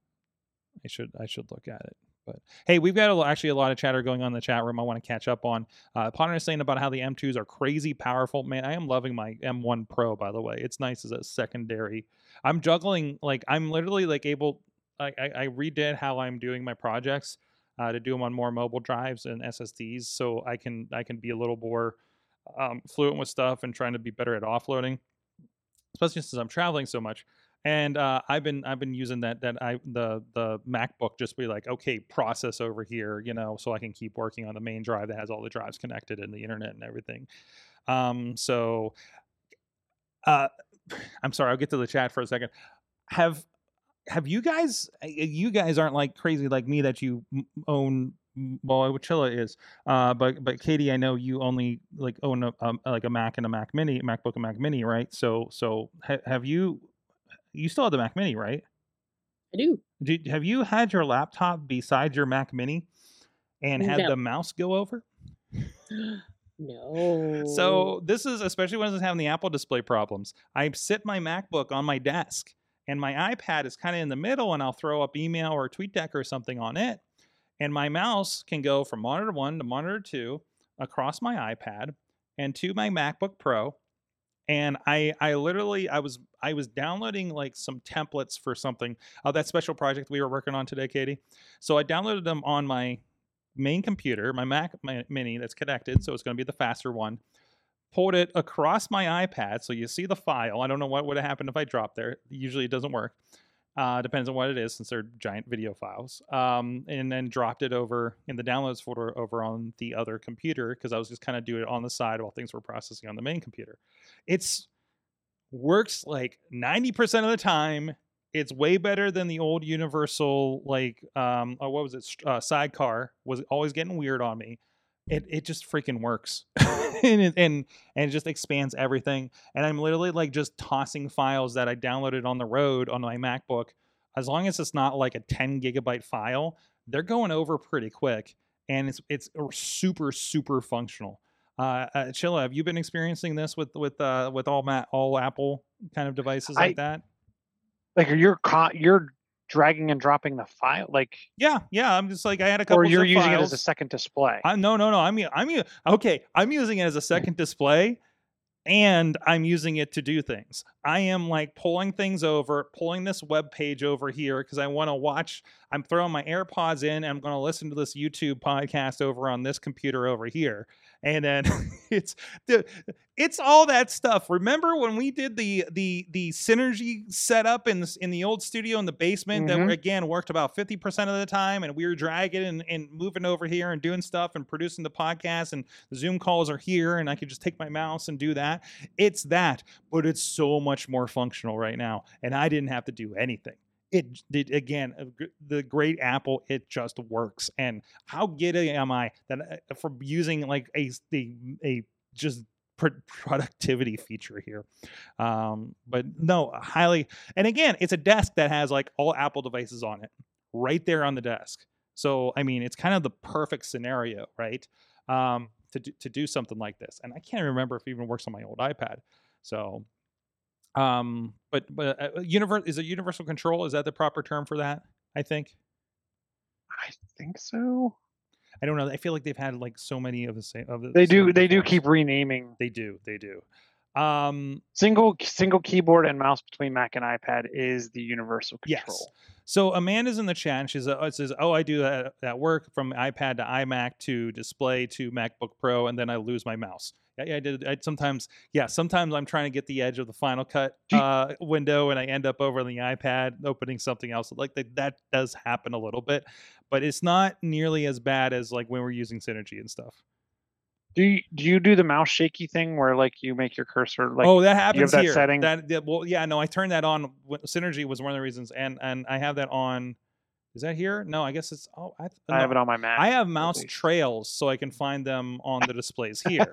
I should I should look at it. But hey, we've got a, actually a lot of chatter going on in the chat room I want to catch up on. Uh, Potter is saying about how the M twos are crazy powerful. Man, I am loving my M one Pro, by the way. It's nice as a secondary. I'm juggling, like, I'm literally, like, able... I, I, I redid how I'm doing my projects uh, to do them on more mobile drives and S S Ds so I can I can be a little more um, fluent with stuff and trying to be better at offloading, especially since I'm traveling so much. And uh, I've been I've been using that that I the the MacBook just be like, okay, process over here, you know, so I can keep working on the main drive that has all the drives connected and the internet and everything. Um, so, uh, I'm sorry, I'll get to the chat for a second. Have have you guys? You guys aren't like crazy like me that you own. Well, what Chilla is, uh, but but Katie, I know you only like own a, um, like a Mac and a Mac Mini, MacBook and Mac Mini, right? So so ha- have you? You still have the Mac Mini, right? I do. Did, have you had your laptop beside your Mac Mini and had no. the mouse go over? No. So this is, especially when it's having the Apple display problems, I sit my MacBook on my desk and my iPad is kind of in the middle and I'll throw up email or TweetDeck or something on it. And my mouse can go from monitor one to monitor two across my iPad and to my MacBook Pro. And I, I literally, I was, I was downloading like some templates for something, uh, that special project we were working on today, Katie. So I downloaded them on my main computer, my Mac my Mini that's connected. So it's going to be the faster one. Pulled it across my iPad. So you see the file. I don't know what would have happened if I dropped there. Usually it doesn't work. Uh, depends on what it is since they're giant video files. Um, and then dropped it over in the downloads folder over on the other computer because I was just kind of doing it on the side while things were processing on the main computer. It's works like ninety percent of the time. It's way better than the old universal, like, um, oh, what was it? Uh, Sidecar was always getting weird on me. it it just freaking works. and it, and and it just expands everything. And I'm literally like just tossing files that I downloaded on the road on my MacBook. As long as it's not like a ten gigabyte file, they're going over pretty quick, and it's it's super super functional. Uh, uh, Chilla, have you been experiencing this with with uh, with all Matt, all Apple kind of devices I, like that? Like you're co- you're dragging and dropping the file, like yeah, yeah. I'm just like I had a couple. Or you're using files. It as a second display. I, no, no, no. I'm I'm okay. I'm using it as a second display, and I'm using it to do things. I am like pulling things over, pulling this web page over here because I want to watch. I'm throwing my AirPods in. And I'm going to listen to this YouTube podcast over on this computer over here. And then it's it's all that stuff. Remember when we did the the the synergy setup in the, in the old studio in the basement mm-hmm. that again worked about fifty percent of the time, and we were dragging and, and moving over here and doing stuff and producing the podcast, and the Zoom calls are here, and I could just take my mouse and do that. It's that, but it's so much more functional right now, and I didn't have to do anything. It, it again, the great Apple, it just works. And how giddy am I that uh, from using like a a, a just pr- productivity feature here? Um, but no, highly. And again, it's a desk that has like all Apple devices on it, right there on the desk. So I mean, it's kind of the perfect scenario, right? Um, to do, to do something like this. And I can't remember if it even works on my old iPad. So. Um, but, but uh, universe, is it universal control? Is that the proper term for that? I think. I think so. I don't know. I feel like they've had like so many of the same. Of the they do. They terms. do keep renaming. They do. They do. Um, single single keyboard and mouse between Mac and iPad is the universal control. Yes. So Amanda's in the chat. And she says, "Oh, I do that that work from iPad to iMac to display to MacBook Pro, and then I lose my mouse." Yeah, I did. I sometimes, yeah, sometimes I'm trying to get the edge of the Final Cut uh, window, and I end up over on the iPad opening something else. Like the, that does happen a little bit, but it's not nearly as bad as like when we're using Synergy and stuff. Do you do, you do the mouse shaky thing where like you make your cursor like? Oh, that happens you have that here. Setting? That, that well, yeah, no, I turned that on. Synergy was one of the reasons, and and I have that on. Is that here? No, I guess it's. Oh, I, no. I have it on my Mac. I have mouse trails so I can find them on the displays here.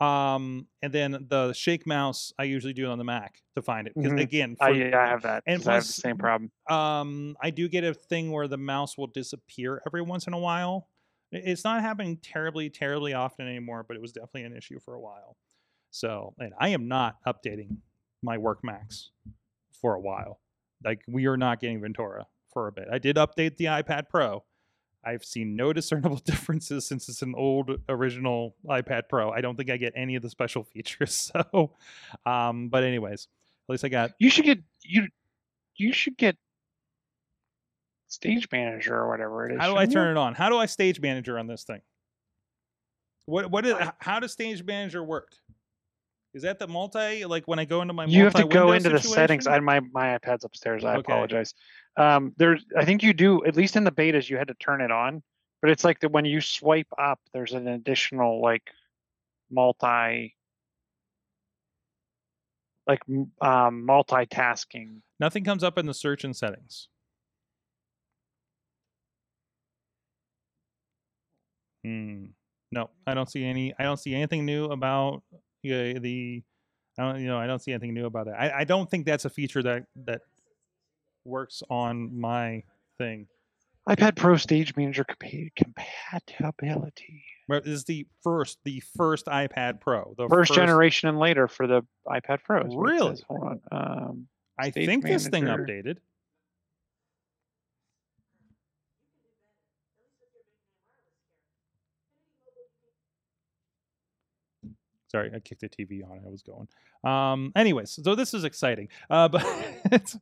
Um, and then the shake mouse, I usually do it on the Mac to find it. Because mm-hmm. again, for, I, yeah, I have that. And plus, I have the same problem. Um, I do get a thing where the mouse will disappear every once in a while. It's not happening terribly, terribly often anymore, but it was definitely an issue for a while. So, and I am not updating my work Macs for a while. Like we are not getting Ventura for a bit. I did update the iPad Pro. I've seen no discernible differences since it's an old original iPad Pro. I don't think I get any of the special features. So, um, but anyways, at least I got. You should get you. You should get Stage Manager or whatever it is. How do I turn it on? How do I Stage Manager on this thing? What what is? How does Stage Manager work? Is that the multi? Like when I go into my multi-window you have to go into situation? The settings. I my my iPad's upstairs. I okay. apologize. Um, there's, I think you do, at least in the betas, you had to turn it on, but it's like that when you swipe up, there's an additional like multi, like um, multitasking. Nothing comes up in the search and settings. Hmm. No, I don't see any. I don't see anything new about uh, the. I don't. You know, I don't see anything new about that. I, I don't think that's a feature that that. works on my thing. iPad Pro Stage Manager compatibility. This is the first, the first iPad Pro, the first, first generation and later for the iPad Pro. Really? Hold on. Um, I think Manager. This thing updated. Sorry, I kicked the T V on. I was going. Um, anyways, so this is exciting. Uh, but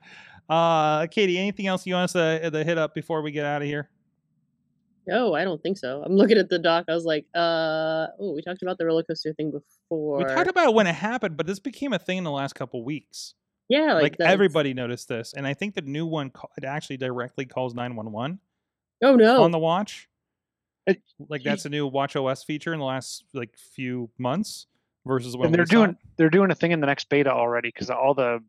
uh, Katie, anything else you want us to, to hit up before we get out of here? No, I don't think so. I'm looking at the doc. I was like, uh, oh, we talked about the roller coaster thing before. We talked about it when it happened, but this became a thing in the last couple weeks. Yeah, like, like everybody noticed this, and I think the new one ca- it actually directly calls nine one one. Oh no! On the watch, it, like that's a new watch O S feature in the last like few months. Versus when and they're doing, they're doing a thing in the next beta already because all the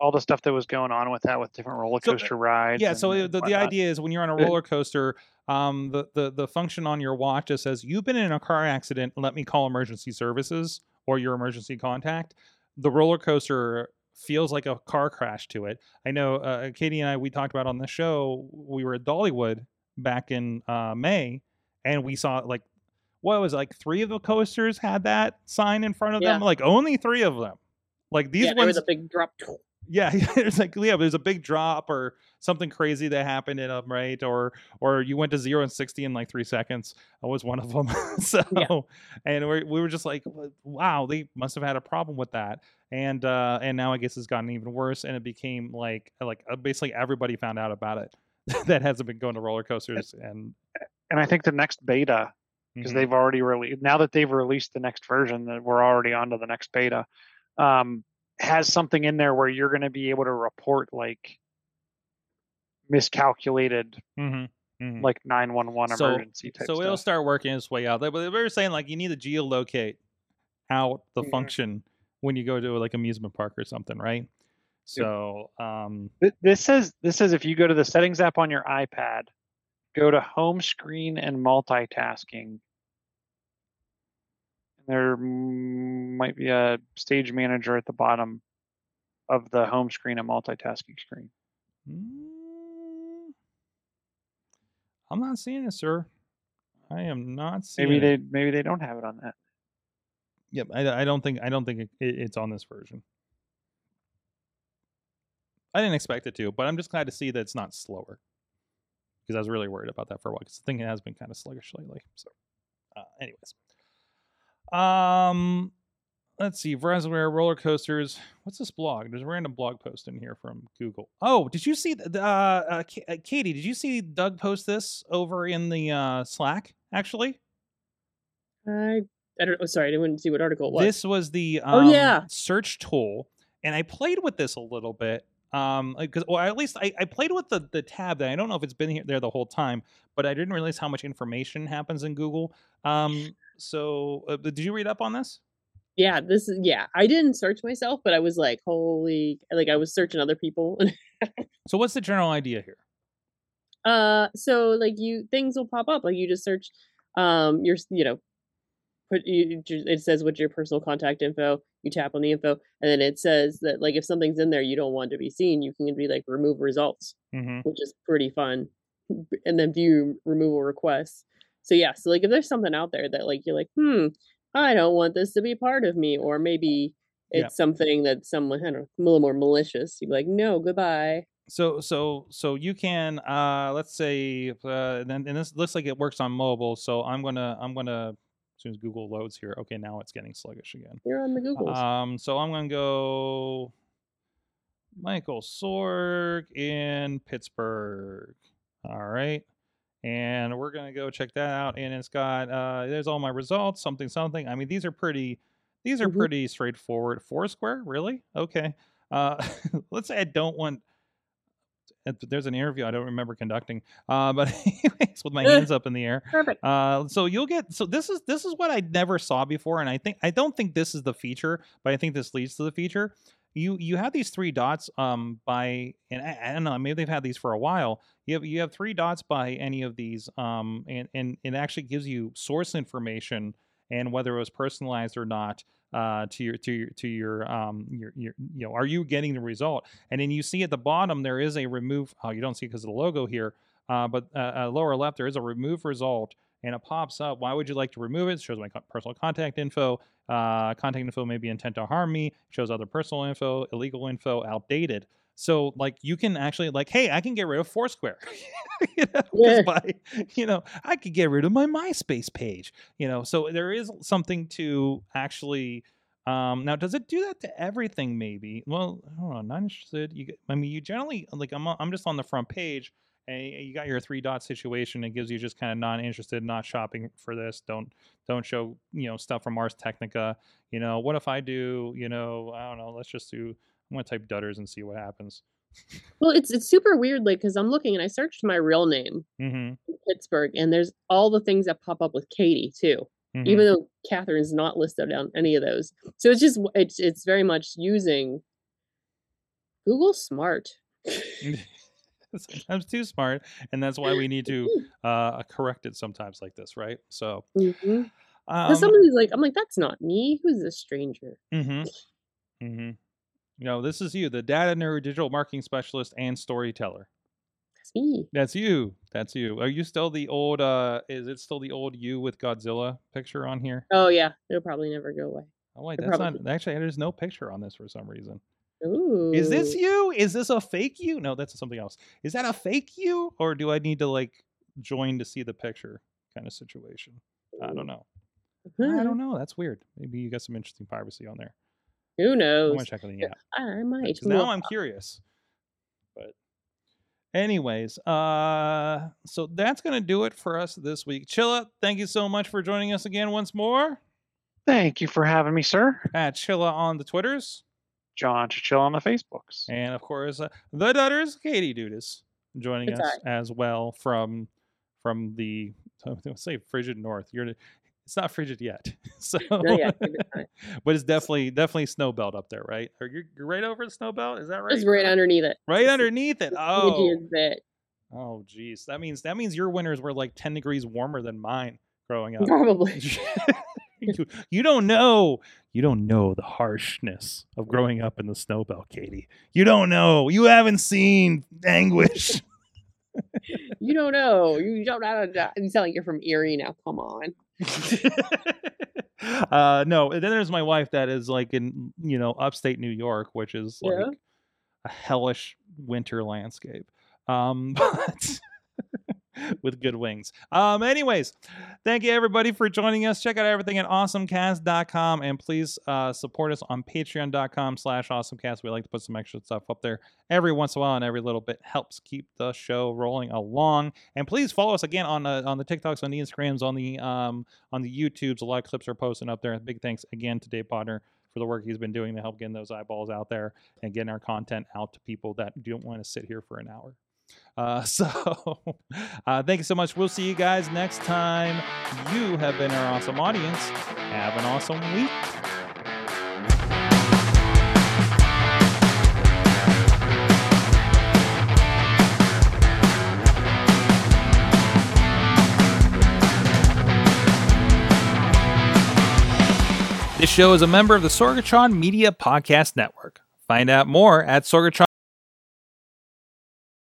all the stuff that was going on with that, with different roller coaster so, rides. Yeah. And, so and the, the idea is when you're on a roller coaster, um, the, the, the function on your watch that says you've been in a car accident, let me call emergency services or your emergency contact. The roller coaster feels like a car crash to it. I know uh, Katie and I, we talked about on the show, we were at Dollywood back in uh, May and we saw like, what was it, like three of the coasters had that sign in front of yeah. them, like only three of them. Like these yeah, ones. There was a big drop. Yeah, there's like yeah, there's a big drop or something crazy that happened in them, right? Or or you went to zero and sixty in like three seconds. I was one of them. so yeah. and we we were just like, wow, they must have had a problem with that. And uh, and now I guess it's gotten even worse. And it became like like basically everybody found out about it that hasn't been going to roller coasters. And and I think the next beta, because mm-hmm. they've already released now that they've released the next version, that we're already on to the next beta. Um, has something in there where you're going to be able to report like miscalculated, mm-hmm, mm-hmm. like nine one one so, emergency type so stuff. It'll start working its way out. They were saying like you need to geolocate out the mm-hmm. function when you go to like amusement park or something, right? So um, this says this says if you go to the settings app on your iPad, go to home screen and multitasking. There might be a stage manager at the bottom of the home screen and multitasking screen. I'm not seeing it, sir. I am not seeing. Maybe it. they maybe they don't have it on that. Yep, I, I don't think I don't think it, it, it's on this version. I didn't expect it to, but I'm just glad to see that it's not slower because I was really worried about that for a while. Because the thing has been kind of sluggish lately. So, uh, anyways. Um, let's see. Verizonware roller coasters. What's this blog? There's a random blog post in here from Google. Oh, did you see? Uh, uh Katie, did you see Doug post this over in the uh, Slack? Actually, I I don't. Oh, sorry, I didn't see what article it was. This was the um, oh, yeah. search tool, and I played with this a little bit. Um, because or at least I, I played with the, the tab that I don't know if it's been here, there the whole time, but I didn't realize how much information happens in Google. Um. So uh, did you read up on this? Yeah, this is yeah. I didn't search myself, but I was like, holy, like I was searching other people. So what's the general idea here? Uh, so like you things will pop up like you just search um your you know put you, it says what's your personal contact info, you tap on the info and then it says that like if something's in there you don't want to be seen, you can be like remove results, mm-hmm. which is pretty fun. And then view removal requests. So yeah, so like if there's something out there that like you're like, hmm, I don't want this to be part of me, or maybe it's yeah. something that someone I don't know, a little more malicious. You'd be like, no, goodbye. So so so you can uh, let's say uh, and, and this looks like it works on mobile. So I'm gonna I'm gonna as soon as Google loads here. Okay, now it's getting sluggish again. You're on the Googles. Um, so I'm gonna go Michael Sorg in Pittsburgh. All right. And we're going to go check that out. And it's got, uh, there's all my results, something, something. I mean, these are pretty, these are mm-hmm. pretty straightforward. Foursquare, really? Okay. Uh, let's say I don't want, there's an interview I don't remember conducting, uh, but anyways, with my hands up in the air. Perfect. Uh, so you'll get, so this is, this is what I never saw before. And I think, I don't think this is the feature, but I think this leads to the feature. You you have these three dots um by and I, I don't know, maybe they've had these for a while. You have you have three dots by any of these um and, and, and it actually gives you source information and whether it was personalized or not uh to your to your to your um your, your you know are you getting the result? And then you see at the bottom there is a remove oh you don't see because of the logo here uh but uh, uh, lower left there is a remove result and it pops up. Why would you like to remove it? It shows my personal contact info. Uh, contact info may be intent to harm me. It shows other personal info, illegal info, outdated. So like you can actually like, hey, I can get rid of Foursquare. you know, yeah. by, you know, I could get rid of my MySpace page. You know, so there is something to actually. Um, now, does it do that to everything? Maybe. Well, I don't know. Not interested. You, I mean, you generally like. I'm I'm just on the front page. And you got your three dot situation. It gives you just kind of non-interested, not shopping for this. Don't don't show you know stuff from Mars Technica. You know what if I do? You know I don't know. Let's just do. I'm gonna type Dutters and see what happens. Well, it's it's super weird, like because I'm looking and I searched my real name, mm-hmm. Pittsburgh, and there's all the things that pop up with Katie too. Mm-hmm. Even though Catherine's not listed on any of those, so it's just it's it's very much using Google's smart. Sometimes too smart, and that's why we need to uh correct it sometimes like this, right? So mm-hmm. um, somebody's like, I'm like, that's not me, who's this stranger? Mm-hmm. Mm-hmm. No, this is you, the data nerd, digital marketing specialist and storyteller. That's me. That's you. That's you. Are you still the old uh is it still the old you with Godzilla picture on here? Oh yeah, it'll probably never go away. Oh wait, it'll that's probably... not actually there's no picture on this for some reason. Ooh. Is this you? Is this a fake you? No, that's something else. Is that a fake you? Or do I need to like join to see the picture kind of situation? I don't know. Uh-huh. I don't know. That's weird. Maybe you got some interesting privacy on there. Who knows? I'm gonna check it out. I might. Now I'm curious. But anyways, uh, so that's going to do it for us this week. Chilla, thank you so much for joining us again once more. Thank you for having me, sir. At Chilla on the Twitters. John Chichilla on the Facebooks. And, of course, uh, the Dutters, Katie Dutters, joining it's us right. as well from from the, let's say, frigid north. You're It's not frigid yet. So, no, yeah, but it's definitely definitely snow belt up there, right? Are you you're right over the snow belt? Is that right? It's right underneath it. Right it's underneath it. Oh, it. Oh, geez. That means, that means your winters were like ten degrees warmer than mine growing up. Probably. You, you don't know. You don't know the harshness of growing up in the snow belt, Katie. You don't know. You haven't seen anguish. You don't know. You don't know. You sound like you're from Erie now. Come on. uh, no. And then there's my wife that is like in, you know, upstate New York, which is like yeah. a hellish winter landscape. Um, but... with good wings. Um, anyways, thank you everybody for joining us. Check out everything at awesome cast dot com and please uh, support us on patreon dot com slash awesomecast. We like to put some extra stuff up there every once in a while, and every little bit helps keep the show rolling along. And please follow us again on the, on the TikToks, on the Instagrams, on the um, on the YouTubes. A lot of clips are posting up there. And big thanks again to Dave Bodner for the work he's been doing to help getting those eyeballs out there and getting our content out to people that don't want to sit here for an hour. Uh, so uh, thank you so much. We'll see you guys next time. You have been our awesome audience. Have an awesome week. This show is a member of the Sorgatron Media Podcast Network. Find out more at Sorgatron.